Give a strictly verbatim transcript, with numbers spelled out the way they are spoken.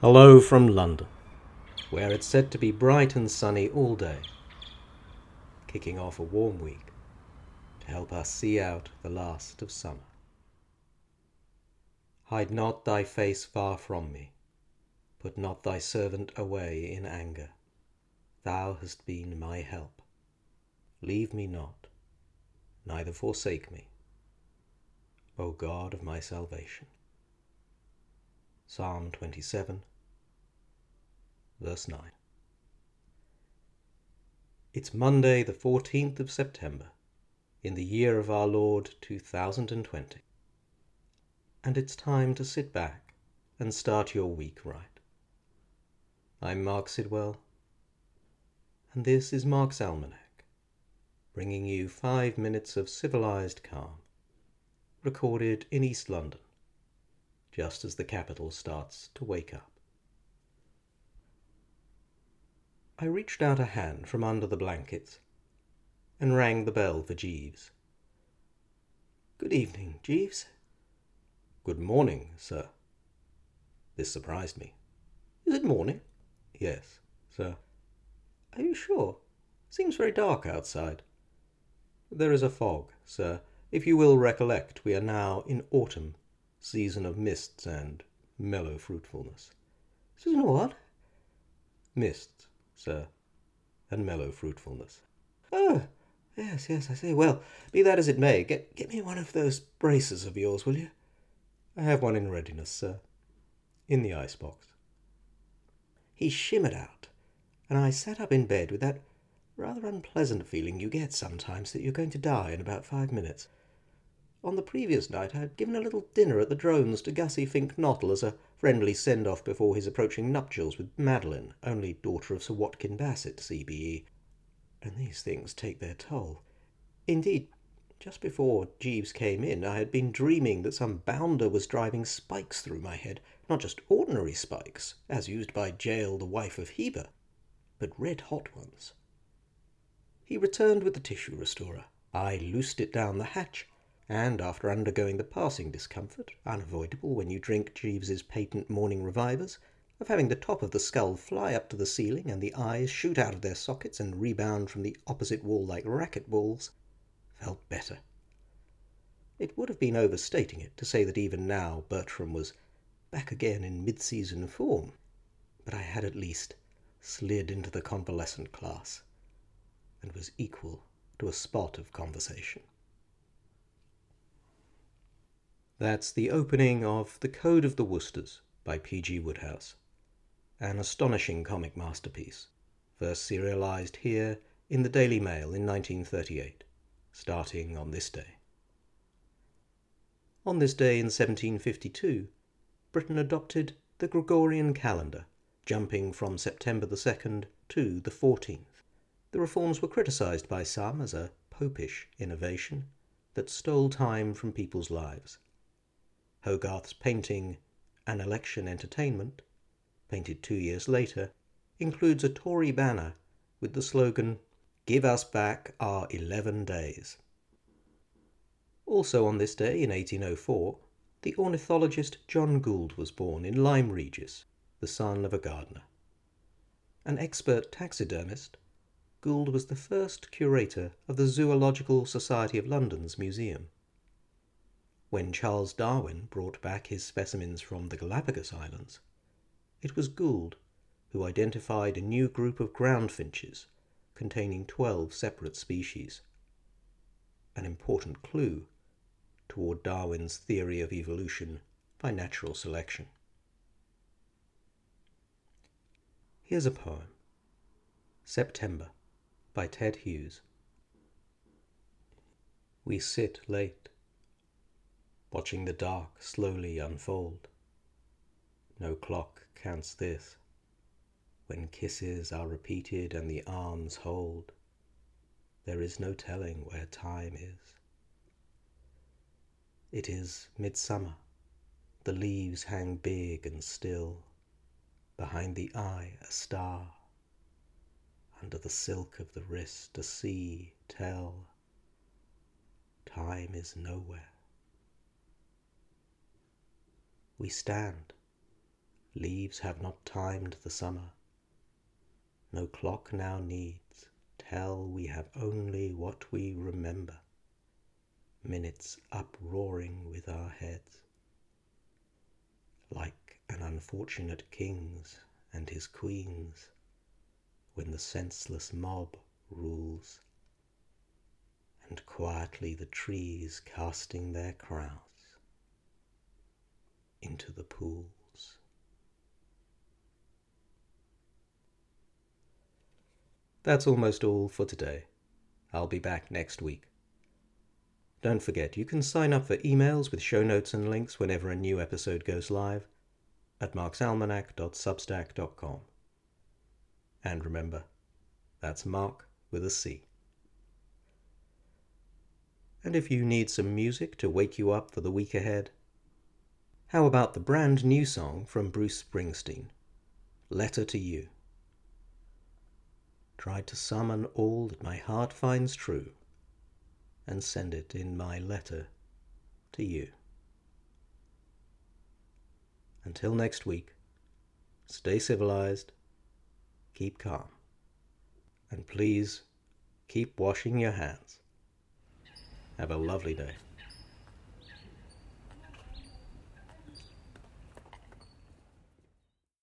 Hello from London, where it's said to be bright and sunny all day, kicking off a warm week to help us see out the last of summer. Hide not thy face far from me, put not thy servant away in anger. Thou hast been my help. Leave me not, neither forsake me, O God of my salvation. Psalm twenty-seven, verse nine. It's Monday the fourteenth of September, in the year of our Lord two thousand twenty, and it's time to sit back and start your week right. I'm Mark Sidwell, and this is Mark's Almanac, bringing you five minutes of civilized calm, recorded in East London, just as the capital starts to wake up. I reached out a hand from under the blankets and rang the bell for Jeeves. "Good evening, Jeeves." "Good morning, sir." This surprised me. "Is it morning?" "Yes, sir." "Are you sure? Seems very dark outside." "There is a fog, sir. If you will recollect, we are now in autumn, season of mists and mellow fruitfulness." "Season of what?" "Mists, sir, and mellow fruitfulness." "Oh, yes, yes, I see. Well, be that as it may, get get me one of those braces of yours, will you?" "I have one in readiness, sir, in the icebox." He shimmered out, and I sat up in bed with that rather unpleasant feeling you get sometimes that you're going to die in about five minutes. On the previous night I had given a little dinner at the Drones to Gussie Fink-Nottle as a friendly send-off before his approaching nuptials with Madeline, only daughter of Sir Watkin Bassett, C B E, and these things take their toll. Indeed, just before Jeeves came in I had been dreaming that some bounder was driving spikes through my head, not just ordinary spikes, as used by Jael, the wife of Heber, but red-hot ones. He returned with the tissue restorer. I loosed it down the hatch, and after undergoing the passing discomfort, unavoidable when you drink Jeeves's patent morning revivers, of having the top of the skull fly up to the ceiling and the eyes shoot out of their sockets and rebound from the opposite wall like racket balls, felt better. It would have been overstating it to say that even now Bertram was back again in mid-season form, but I had at least slid into the convalescent class and was equal to a spot of conversation. That's the opening of The Code of the Woosters by P G Wodehouse, an astonishing comic masterpiece, first serialized here in the Daily Mail in nineteen thirty-eight, starting on this day. On this day in seventeen fifty-two, Britain adopted the Gregorian calendar, jumping from September the second to the fourteenth. The reforms were criticized by some as a popish innovation that stole time from people's lives. Hogarth's painting, An Election Entertainment, painted two years later, includes a Tory banner with the slogan, "Give us back our eleven days." Also on this day in eighteen oh four, the ornithologist John Gould was born in Lyme Regis, the son of a gardener. An expert taxidermist, Gould was the first curator of the Zoological Society of London's museum. When Charles Darwin brought back his specimens from the Galapagos Islands, it was Gould who identified a new group of groundfinches containing twelve separate species, an important clue toward Darwin's theory of evolution by natural selection. Here's a poem, September, by Ted Hughes. We sit late, watching the dark slowly unfold. No clock counts this, when kisses are repeated and the arms hold. There is no telling where time is. It is midsummer, the leaves hang big and still. Behind the eye a star, under the silk of the wrist a sea tell. Time is nowhere. We stand, Leaves have not timed the summer. No clock now needs tell, we have only what we remember. Minutes uproaring with our heads. Like an unfortunate king's and his queen's, when the senseless mob rules, and quietly the trees casting their crowns into the pools. That's almost all for today. I'll be back next week. Don't forget, you can sign up for emails with show notes and links whenever a new episode goes live at mark's almanac dot substack dot com. And remember, that's Mark with a C. And if you need some music to wake you up for the week ahead, how about the brand new song from Bruce Springsteen, Letter to You? Try to summon all that my heart finds true, and send it in my letter to you. Until next week, stay civilized, keep calm, and please keep washing your hands. Have a lovely day.